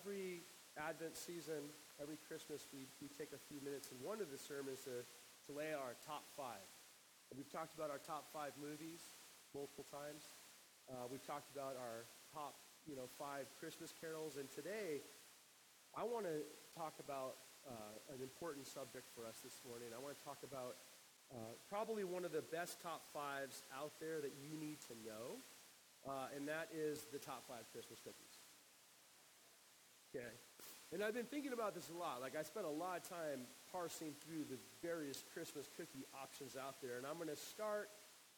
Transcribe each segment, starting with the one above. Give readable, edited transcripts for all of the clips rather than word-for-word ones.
every Advent season, every Christmas, we take a few minutes in one of the sermons to lay out our top five. And we've talked about our top five movies multiple times. We've talked about our top, five Christmas carols. And today, I want to talk about an important subject for us this morning. I want to talk about probably one of the best top fives out there that you need to know, and that is the top five Christmas cookies. Okay. And I've been thinking about this a lot. Like, I spent a lot of time parsing through the various Christmas cookie options out there, and I'm going to start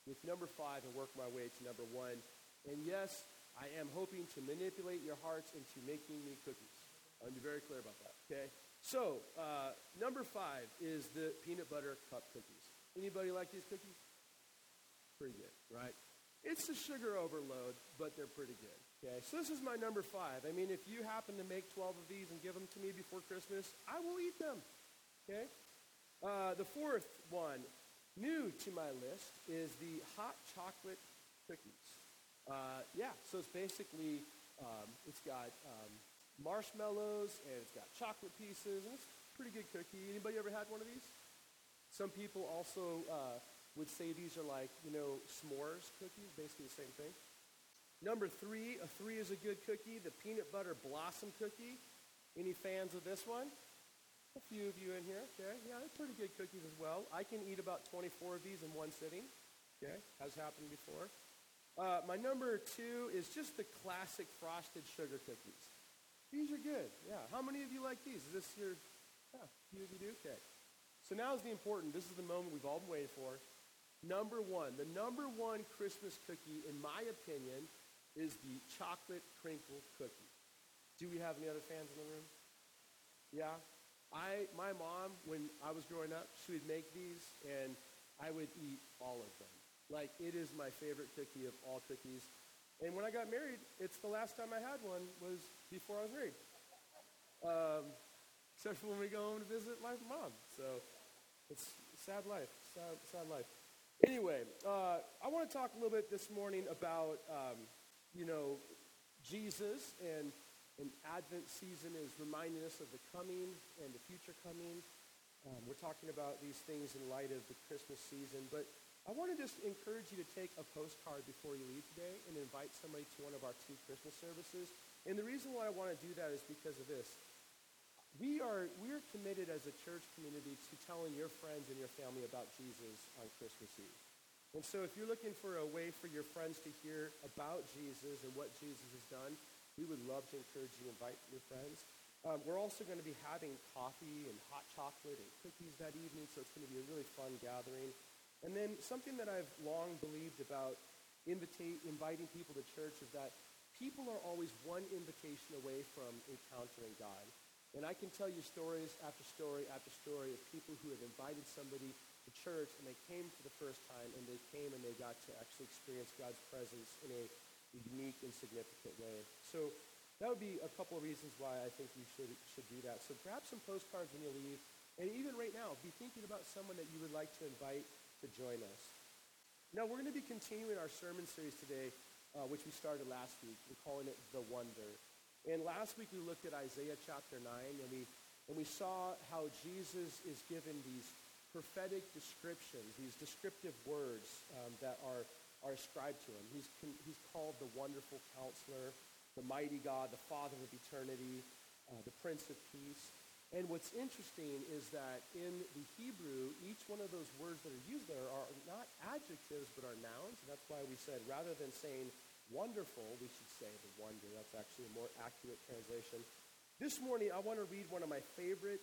with number five and work my way to number one. And yes, I am hoping to manipulate your hearts into making me cookies. I'll be very clear about that, okay? So, number five is the peanut butter cup cookies. Anybody like these cookies? Pretty good, right? It's the sugar overload, but they're pretty good, okay? So this is my number five. I mean, if you happen to make 12 of these and give them to me before Christmas, I will eat them, okay? The fourth one, new to my list, is the hot chocolate cookies. So it's basically, it's got marshmallows, and it's got chocolate pieces. That's a pretty good cookie. Anybody ever had one of these? Some people also would say these are like, s'mores cookies, basically the same thing. Number three, a three is a good cookie, the peanut butter blossom cookie. Any fans of this one? A few of you in here, okay? Yeah, they're pretty good cookies as well. I can eat about 24 of these in one sitting, okay? Has happened before. My number two is just the classic frosted sugar cookies. These are good, yeah. How many of you like these? Is this your, a few of you do? Okay. So now's the important, this is the moment we've all been waiting for. Number one, the number one Christmas cookie, in my opinion, is the chocolate crinkle cookie. Do we have any other fans in the room? Yeah? My mom, when I was growing up, she would make these, and I would eat all of them. Like, it is my favorite cookie of all cookies. And when I got married, it's the last time I had one was before I was married. Except for when we go home to visit my mom. So it's a sad life, sad life. Anyway, I want to talk a little bit this morning about, Jesus and Advent season is reminding us of the coming and the future coming. We're talking about these things in light of the Christmas season, but I want to just encourage you to take a postcard before you leave today and invite somebody to one of our two Christmas services. And the reason why I want to do that is because of this. We are committed as a church community to telling your friends and your family about Jesus on Christmas Eve. And so if you're looking for a way for your friends to hear about Jesus and what Jesus has done, we would love to encourage you to invite your friends. We're also going to be having coffee and hot chocolate and cookies that evening, so it's going to be a really fun gathering. And then something that I've long believed about inviting people to church is that people are always one invitation away from encountering God. And I can tell you stories after story after story of people who have invited somebody to church and they came for the first time and they came and they got to actually experience God's presence in a unique and significant way. So that would be a couple of reasons why I think you should do that. So grab some postcards when you leave. And even right now, be thinking about someone that you would like to invite to join us. Now, we're going to be continuing our sermon series today, which we started last week. We're calling it The Wonder. And last week we looked at Isaiah chapter 9, and we saw how Jesus is given these prophetic descriptions, these descriptive words that are ascribed to him. He's called the Wonderful Counselor, the Mighty God, the Father of Eternity, the Prince of Peace. And what's interesting is that in the Hebrew, each one of those words that are used there are not adjectives, but are nouns. And that's why we said, rather than saying wonderful, we should say the wonder. That's actually a more accurate translation. This morning, I want to read one of my favorite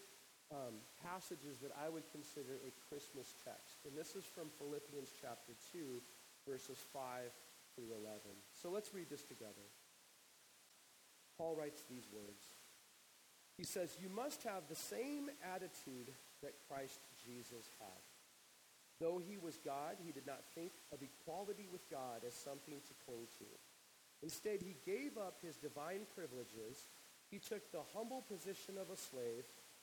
passages that I would consider a Christmas text. And this is from Philippians chapter 2, verses 5 through 11. So let's read this together. Paul writes these words. He says, "You must have the same attitude that Christ Jesus had. Though he was God, he did not think of equality with God as something to cling to. Instead, he gave up his divine privileges. He took the humble position of a slave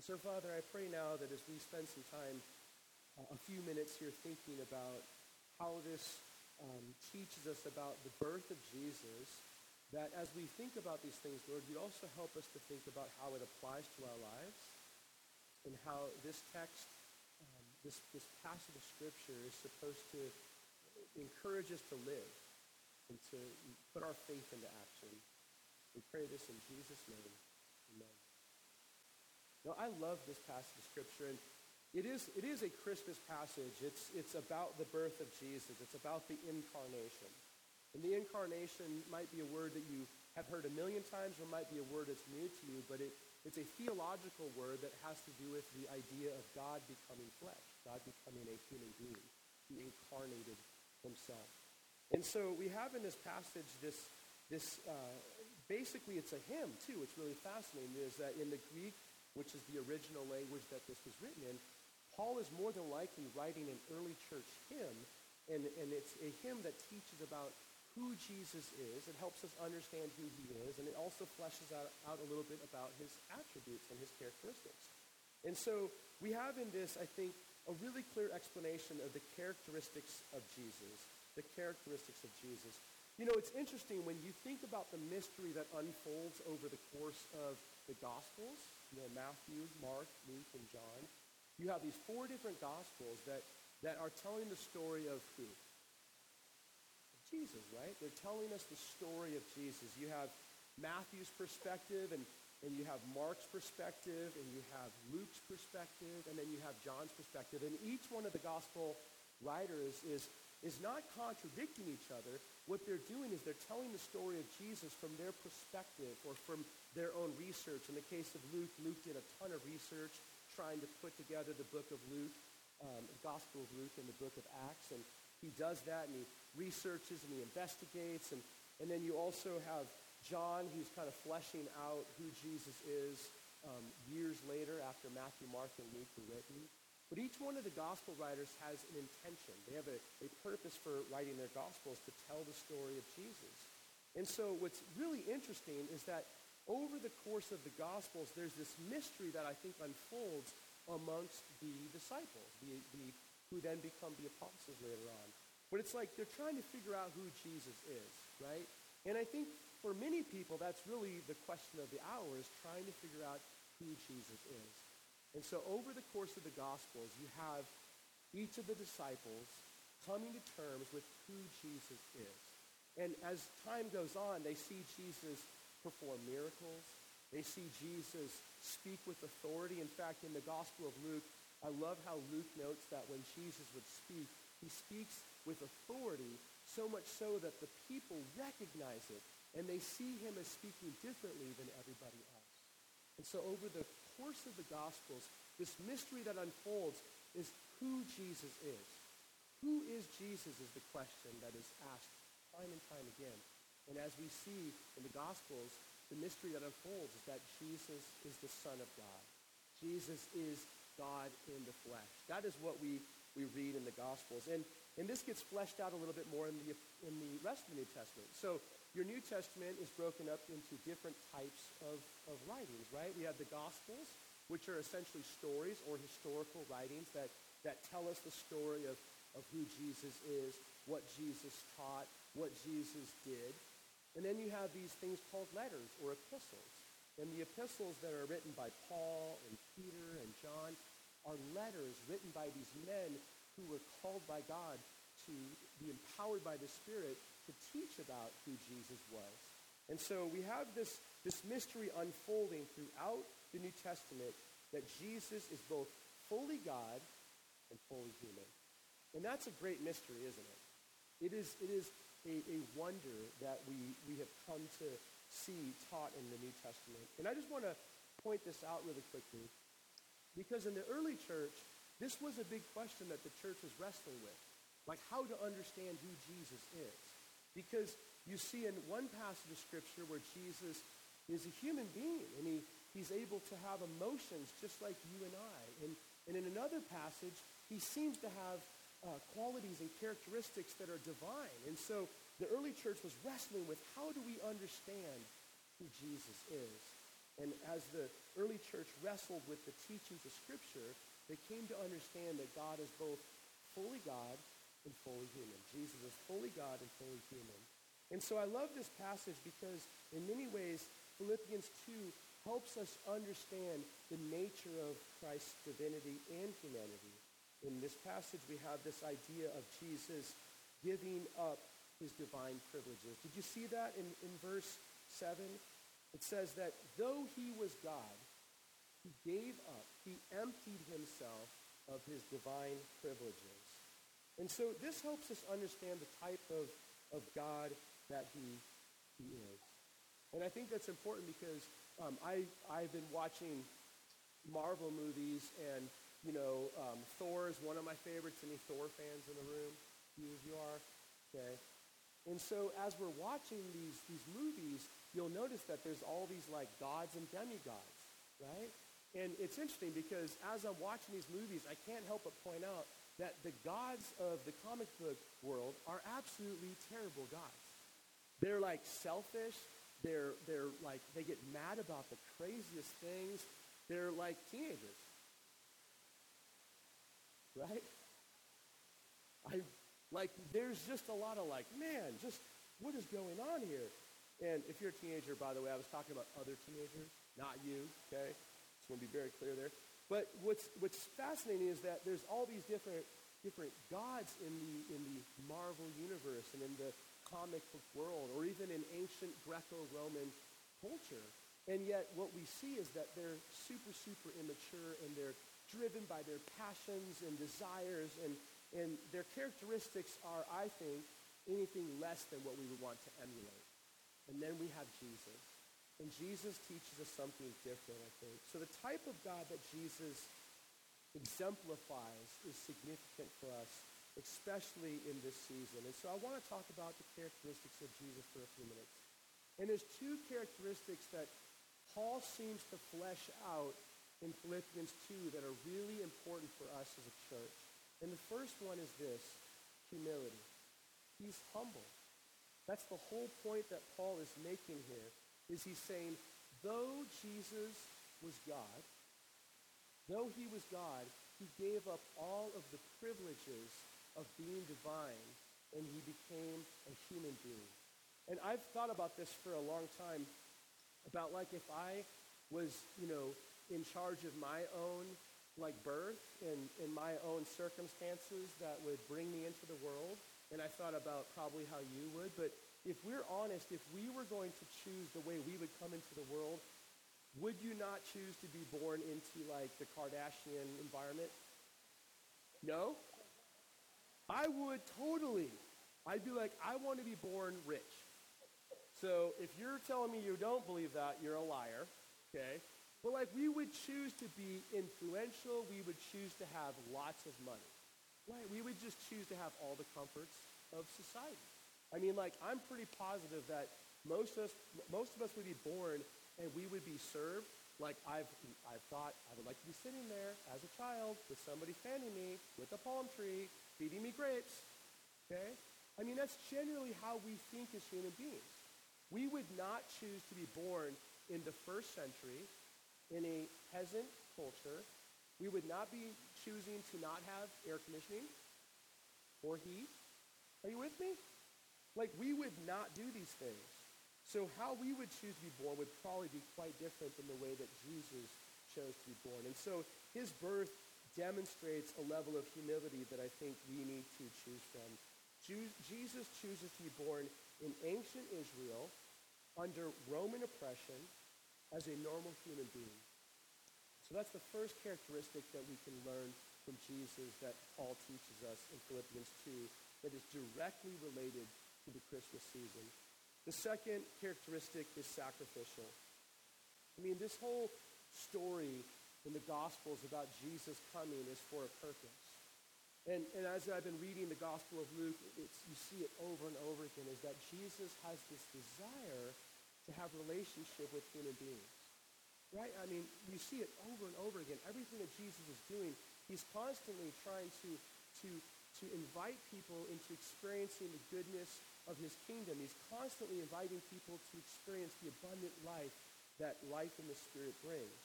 And so, Father, I pray now that as we spend some time, a few minutes here thinking about how this teaches us about the birth of Jesus, that as we think about these things, Lord, you'd also help us to think about how it applies to our lives and how this text, this passage of Scripture is supposed to encourage us to live and to put our faith into action. We pray this in Jesus' name. Amen. Now, I love this passage of Scripture, and it is a Christmas passage. It's about the birth of Jesus. It's about the incarnation. And the incarnation might be a word that you have heard a million times, or might be a word that's new to you, but it's a theological word that has to do with the idea of God becoming flesh, God becoming a human being. He incarnated himself. And so we have in this passage this basically it's a hymn too. What's really fascinating is that in the Greek, which is the original language that this was written in, Paul is more than likely writing an early church hymn, and it's a hymn that teaches about who Jesus is. It helps us understand who he is, and it also fleshes out a little bit about his attributes and his characteristics. And so we have in this, I think, a really clear explanation of the characteristics of Jesus, the characteristics of Jesus. You know, it's interesting when you think about the mystery that unfolds over the course of the Gospels, you know, Matthew, Mark, Luke, and John. You have these four different Gospels that are telling the story of who? Jesus, right? They're telling us the story of Jesus. You have Matthew's perspective, and you have Mark's perspective, and you have Luke's perspective, and then you have John's perspective. And each one of the Gospel writers is not contradicting each other. What they're doing is they're telling the story of Jesus from their perspective or from their own research. In the case of Luke did a ton of research trying to put together the book of Luke, the Gospel of Luke and the book of Acts. And he does that, and he researches and he investigates. And then you also have John, who's kind of fleshing out who Jesus is years later after Matthew, Mark, and Luke were written. But each one of the gospel writers has an intention. They have a purpose for writing their gospels, to tell the story of Jesus. And so what's really interesting is that over the course of the gospels, there's this mystery that I think unfolds amongst the disciples, who then become the apostles later on. But it's like they're trying to figure out who Jesus is, right? And I think for many people, that's really the question of the hour, is trying to figure out who Jesus is. And so over the course of the Gospels, you have each of the disciples coming to terms with who Jesus is. And as time goes on, they see Jesus perform miracles. They see Jesus speak with authority. In fact, in the Gospel of Luke, I love how Luke notes that when Jesus would speak, he speaks with authority, so much so that the people recognize it, and they see him as speaking differently than everybody else. And so over the course of the Gospels, this mystery that unfolds is who Jesus is. Who is Jesus is the question that is asked time and time again. And as we see in the Gospels, the mystery that unfolds is that Jesus is the Son of God. Jesus is God in the flesh. That is what we read in the Gospels. And this gets fleshed out a little bit more in the rest of the New Testament. So your New Testament is broken up into different types of writings, right? We have the Gospels, which are essentially stories or historical writings that tell us the story of who Jesus is, what Jesus taught, what Jesus did. And then you have these things called letters or epistles. And the epistles that are written by Paul and Peter and John are letters written by these men who were called by God to be empowered by the Spirit to teach about who Jesus was. And so we have this mystery unfolding throughout the New Testament that Jesus is both fully God and fully human. And that's a great mystery, isn't it? It is a wonder that we have come to see taught in the New Testament. And I just want to point this out really quickly, because in the early church, this was a big question that the church was wrestling with. Like, how to understand who Jesus is. Because you see in one passage of Scripture where Jesus He's a human being, and he's able to have emotions just like you and I. And in another passage, he seems to have qualities and characteristics that are divine. And so the early church was wrestling with, how do we understand who Jesus is? And as the early church wrestled with the teachings of Scripture, they came to understand that God is both fully God and fully human. Jesus is fully God and fully human. And so I love this passage because in many ways, Philippians 2 helps us understand the nature of Christ's divinity and humanity. In this passage, we have this idea of Jesus giving up his divine privileges. Did you see that in verse 7? It says that though he was God, he gave up, he emptied himself of his divine privileges. And so this helps us understand the type of God that he is. And I think that's important because I've been watching Marvel movies, and, you know, Thor is one of my favorites. Any Thor fans in the room? A few of you are? Okay. And so as we're watching these movies, you'll notice that there's all these, like, gods and demigods, right? And it's interesting because as I'm watching these movies, I can't help but point out that the gods of the comic book world are absolutely terrible gods. They're, like, selfish. They're like, they get mad about the craziest things. They're like teenagers, right? There's just a lot of, like, man, just what is going on here? And if you're a teenager, by the way, I was talking about other teenagers, not you, okay? Just want to be very clear there. But what's fascinating is that there's all these different gods in the Marvel universe and in the comic book world, or even in ancient Greco-Roman culture. And yet what we see is that they're super, super immature, and they're driven by their passions and desires, and their characteristics are, I think, anything less than what we would want to emulate. And then we have Jesus. And Jesus teaches us something different, I think. So the type of God that Jesus exemplifies is significant for us, especially in this season. And so I want to talk about the characteristics of Jesus for a few minutes. And there's two characteristics that Paul seems to flesh out in Philippians 2 that are really important for us as a church. And the first one is this: humility. He's humble. That's the whole point that Paul is making here, is he's saying, though Jesus was God, though he was God, he gave up all of the privileges of being divine, and he became a human being. And I've thought about this for a long time, about, like, if I was, you know, in charge of my own, like, birth and in my own circumstances that would bring me into the world, and I thought about probably how you would, but if we're honest, if we were going to choose the way we would come into the world, would you not choose to be born into, like, the Kardashian environment? No? I would totally. I'd be like, I want to be born rich. So if you're telling me you don't believe that, you're a liar, okay? But, like, we would choose to be influential. We would choose to have lots of money. Right? We would just choose to have all the comforts of society. I mean, like, I'm pretty positive that most of us would be born and we would be served. Like, I've thought I would like to be sitting there as a child with somebody fanning me with a palm tree, feeding me grapes, okay? I mean, that's generally how we think as human beings. We would not choose to be born in the first century in a peasant culture. We would not be choosing to not have air conditioning or heat. Are you with me? Like, we would not do these things. So how we would choose to be born would probably be quite different than the way that Jesus chose to be born. And so his birth demonstrates a level of humility that I think we need to choose from. Jesus chooses to be born in ancient Israel under Roman oppression as a normal human being. So that's the first characteristic that we can learn from Jesus that Paul teaches us in Philippians 2 that is directly related to the Christmas season. The second characteristic is sacrificial. I mean, this whole story in the Gospels about Jesus coming is for a purpose. And as I've been reading the Gospel of Luke, you see it over and over again, is that Jesus has this desire to have relationship with human beings. Right? I mean, you see it over and over again. Everything that Jesus is doing, he's constantly trying to invite people into experiencing the goodness of his kingdom. He's constantly inviting people to experience the abundant life that life in the Spirit brings.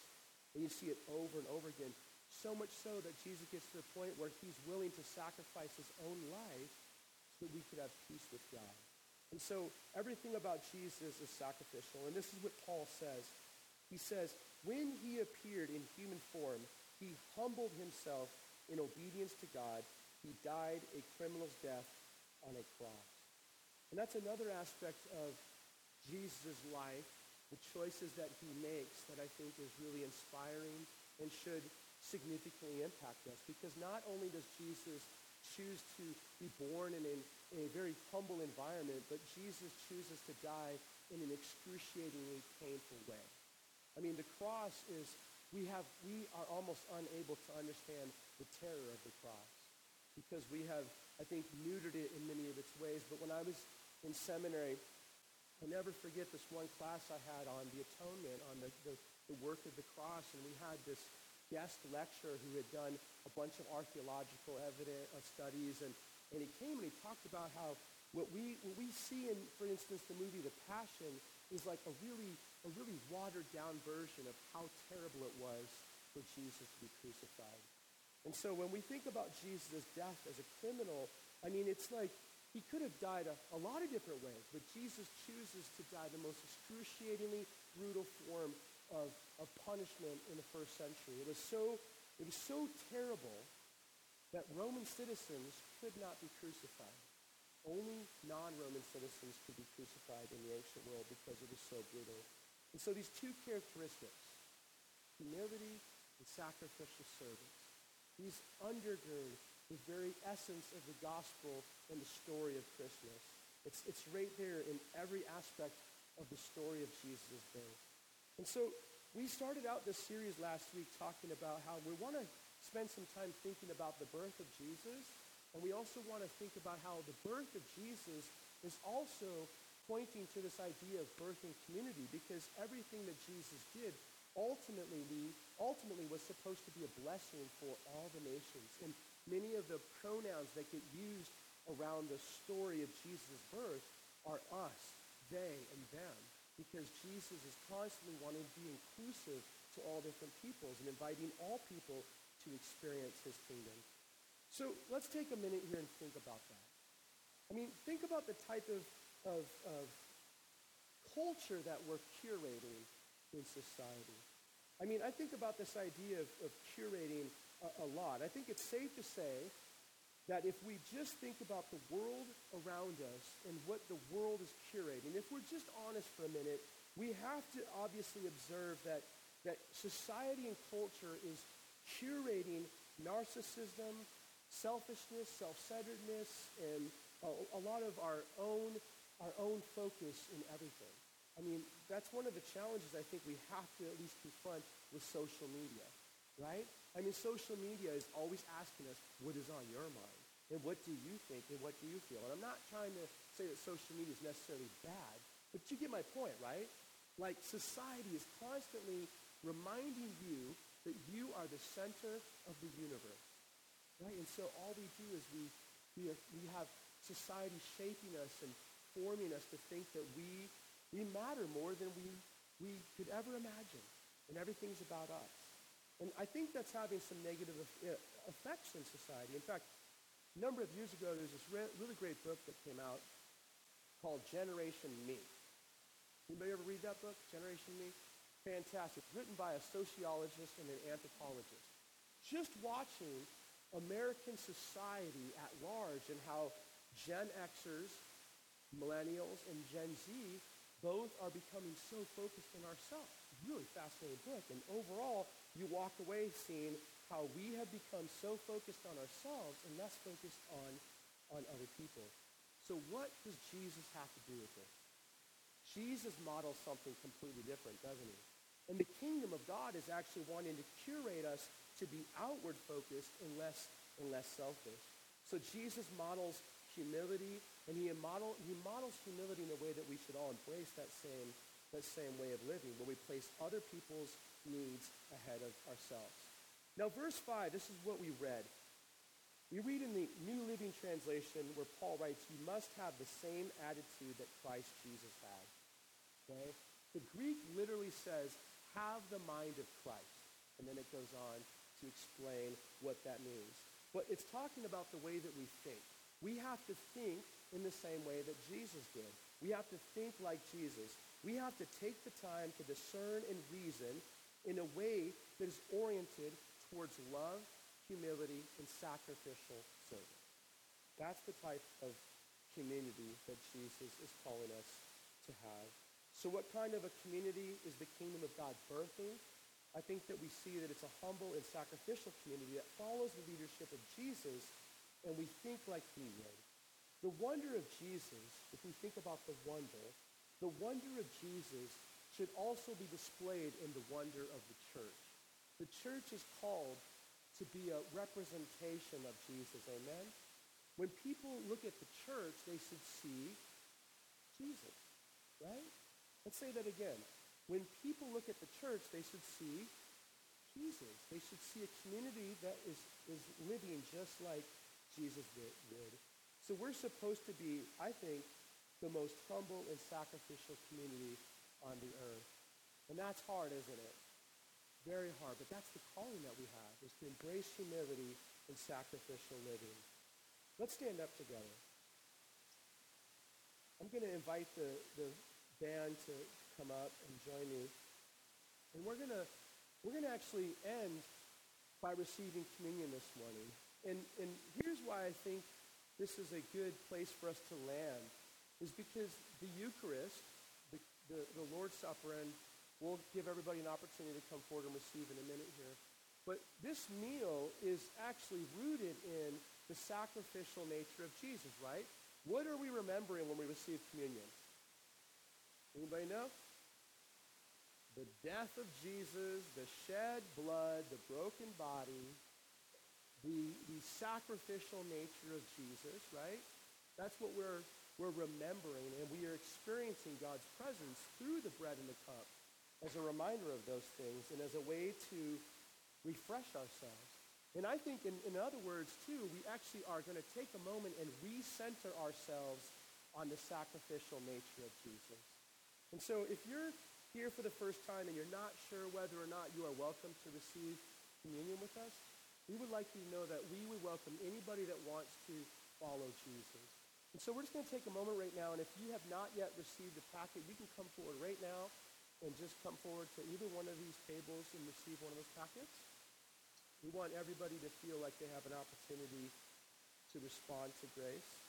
And you see it over and over again. So much so that Jesus gets to the point where he's willing to sacrifice his own life so that we could have peace with God. And so everything about Jesus is sacrificial. And this is what Paul says. He says, when he appeared in human form, he humbled himself in obedience to God. He died a criminal's death on a cross. And that's another aspect of Jesus' life, the choices that he makes, that I think is really inspiring and should significantly impact us. Because not only does Jesus choose to be born in a very humble environment, but Jesus chooses to die in an excruciatingly painful way. I mean, the cross is, we are almost unable to understand the terror of the cross, because we have, I think, neutered it in many of its ways. But when I was in seminary, I'll never forget this one class I had on the atonement, on the work of the cross. And we had this guest lecturer who had done a bunch of archaeological evidence studies. And he came and he talked about how what we see in, for instance, the movie The Passion is like a really watered-down version of how terrible it was for Jesus to be crucified. And so when we think about Jesus' death as a criminal, I mean, it's like he could have died a lot of different ways, but Jesus chooses to die the most excruciatingly brutal form of punishment in the first century. It was so terrible that Roman citizens could not be crucified. Only non-Roman citizens could be crucified in the ancient world because it was so brutal. And so these two characteristics, humility and sacrificial service, these undergird the very essence of the gospel and the story of Christmas. It's right there in every aspect of the story of Jesus' birth. And so we started out this series last week talking about how we want to spend some time thinking about the birth of Jesus, and we also want to think about how the birth of Jesus is also pointing to this idea of birth and community, because everything that Jesus did ultimately was supposed to be a blessing for all the nations. And many of the pronouns that get used around the story of Jesus' birth are us, they, and them, because Jesus is constantly wanting to be inclusive to all different peoples and inviting all people to experience his kingdom. So let's take a minute here and think about that. I mean, think about the type of culture that we're curating in society. I mean, I think about this idea of curating a lot. I think it's safe to say that if we just think about the world around us and what the world is curating, if we're just honest for a minute, we have to obviously observe that society and culture is curating narcissism, selfishness, self-centeredness, and a lot of our own focus in everything. I mean, that's one of the challenges I think we have to at least confront with social media, right? I mean, social media is always asking us, what is on your mind? And what do you think? And what do you feel? And I'm not trying to say that social media is necessarily bad, but you get my point, right? Like, society is constantly reminding you that you are the center of the universe, right? And so all we do is we have society shaping us and forming us to think that we matter more than we could ever imagine. And everything's about us. And I think that's having some negative effects in society. In fact, a number of years ago, there's this really great book that came out called Generation Me. Anybody ever read that book, Generation Me? Fantastic. Written by a sociologist and an anthropologist. Just watching American society at large and how Gen Xers, Millennials, and Gen Z both are becoming so focused on ourselves. Really fascinating book. And overall, you walk away seeing how we have become so focused on ourselves and less focused on other people. So what does Jesus have to do with this? Jesus models something completely different, doesn't he? And the kingdom of God is actually wanting to curate us to be outward focused and less selfish. So Jesus models humility, and he models humility in a way that we should all embrace that same that same way of living, where we place other people's needs ahead of ourselves. Now, verse 5, this is what we read. We read in the New Living Translation where Paul writes, you must have the same attitude that Christ Jesus had. Okay? The Greek literally says, have the mind of Christ. And then it goes on to explain what that means. But it's talking about the way that we think. We have to think in the same way that Jesus did. We have to think like Jesus. We have to take the time to discern and reason in a way that is oriented towards love, humility, and sacrificial service. That's the type of community that Jesus is calling us to have. So what kind of a community is the kingdom of God birthing? I think that we see that it's a humble and sacrificial community that follows the leadership of Jesus, and we think like he would. The wonder of Jesus, if we think about the wonder of Jesus should also be displayed in the wonder of the church. The church is called to be a representation of Jesus, amen? When people look at the church, they should see Jesus, right? Let's say that again. When people look at the church, they should see Jesus. They should see a community that is living just like Jesus did. So we're supposed to be, I think, the most humble and sacrificial community on the earth. And that's hard, isn't it? Very hard, but that's the calling that we have, is to embrace humility and sacrificial living. Let's stand up together. I'm going to invite the band to come up and join me. And we're going to actually end by receiving communion this morning. And here's why I think this is a good place for us to land, is because the Eucharist, the Lord's Supper, and we'll give everybody an opportunity to come forward and receive in a minute here. But this meal is actually rooted in the sacrificial nature of Jesus, right? What are we remembering when we receive communion? Anybody know? The death of Jesus, the shed blood, the broken body, the sacrificial nature of Jesus, right? That's what we're remembering, and we are experiencing God's presence through the bread and the cup as a reminder of those things and as a way to refresh ourselves. And I think, in other words, too, we actually are going to take a moment and recenter ourselves on the sacrificial nature of Jesus. And so if you're here for the first time and you're not sure whether or not you are welcome to receive communion with us, we would like you to know that we would welcome anybody that wants to follow Jesus. And so we're just going to take a moment right now, and if you have not yet received the packet, you can come forward right now and just come forward to either one of these tables and receive one of those packets. We want everybody to feel like they have an opportunity to respond to grace.